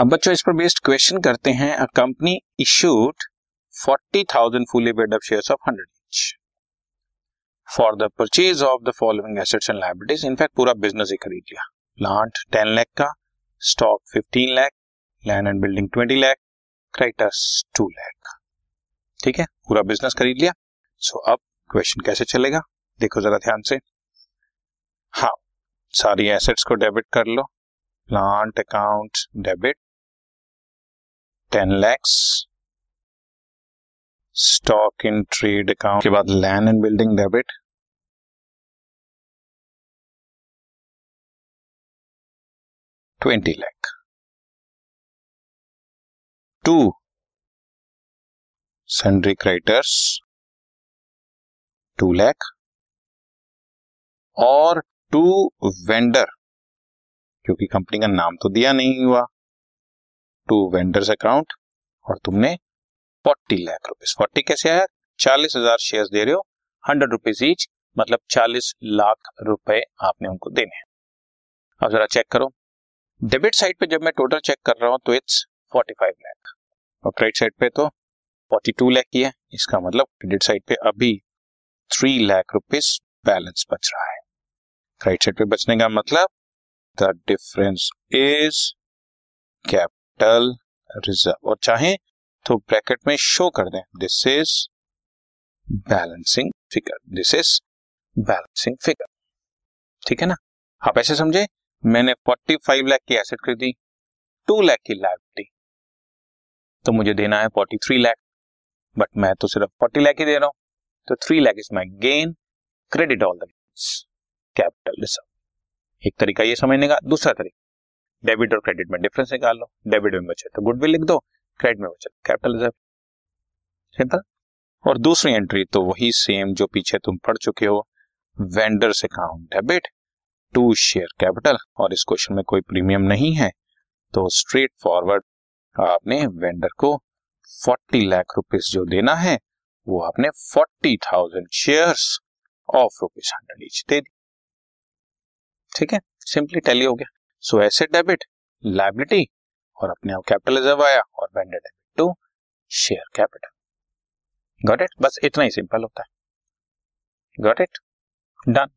अब बच्चों इस पर बेस्ड क्वेश्चन करते हैं। A company issued 40,000 fully paid up shares of 100 each for the purchase of the following assets and liabilities। In fact पूरा बिजनेस ही खरीद लिया। प्लांट 10 लाख का, stock 15 lakh, land and building 20 lakh, creditors 2 lakh. ठीक है, पूरा बिजनेस खरीद लिया। अब क्वेश्चन कैसे चलेगा देखो जरा ध्यान से। हाँ, सारी एसेट्स को डेबिट कर लो। Plant account debit 10 lakhs, stock in trade account के बाद land and building debit, $20 lakh, 2 sundry creditors 2 lakh और 2 वेंडर, क्योंकि कंपनी का नाम तो दिया नहीं हुआ। 2 वेंडर्स अकाउंट और तुमने 40 लाख रुपीस। 40 कैसे आया? 40,000 शेयर्स दे रहे हो, 100 रुपीस ईच, मतलब 40 लाख रुपए आपने उनको देने हैं। अब जरा चेक करो, डेबिट साइड पे जब मैं टोटल चेक कर रहा हूं तो इट्स 45 लाख और क्रेडिट साइड पे तो 42 लाख ही है। इसका मतलब क्रेडिट साइड पे अभी 3 लाख रुपीस बैलेंस बच रहा है। क्रेडिट साइड पे बचने का मतलब The difference is capital reserve, और चाहे तो ब्रैकेट में शो कर दें this is balancing figure, this is balancing figure. ठीक है ना, आप ऐसे समझे। मैंने 45 लाख की एसेट खरीदी, 2 लाख की लायबिलिटी, तो मुझे देना है 43 लाख, बट मैं तो सिर्फ 40 लाख ही दे रहा हूं, तो 3 lakh is my gain, credit all the gains, capital reserve. एक तरीका ये समझने का। दूसरा तरीका, डेबिट और क्रेडिट में डिफरेंस निकाल लो। डेबिट में बचे तो गुडविल लिख दो, क्रेडिट में बचे कैपिटल रिजर्व, सिंपल। और दूसरी एंट्री तो वही सेम जो पीछे तुम पढ़ चुके हो, vendors account debit 2 share capital, और इस क्वेश्चन में कोई प्रीमियम नहीं है तो स्ट्रेट फॉरवर्ड आपने वेंडर को 40 लाख रुपीज जो देना है वो आपने 40,000 शेयर्स ऑफ ₹100 ईच दे दी। ठीक है, सिंपली टैली हो गया। सो एसेट डेबिट लायबिलिटी और अपने आप कैपिटल रिजर्व आया और vendor debit to share capital. Got it? बस इतना ही सिंपल होता है। Got it? डन।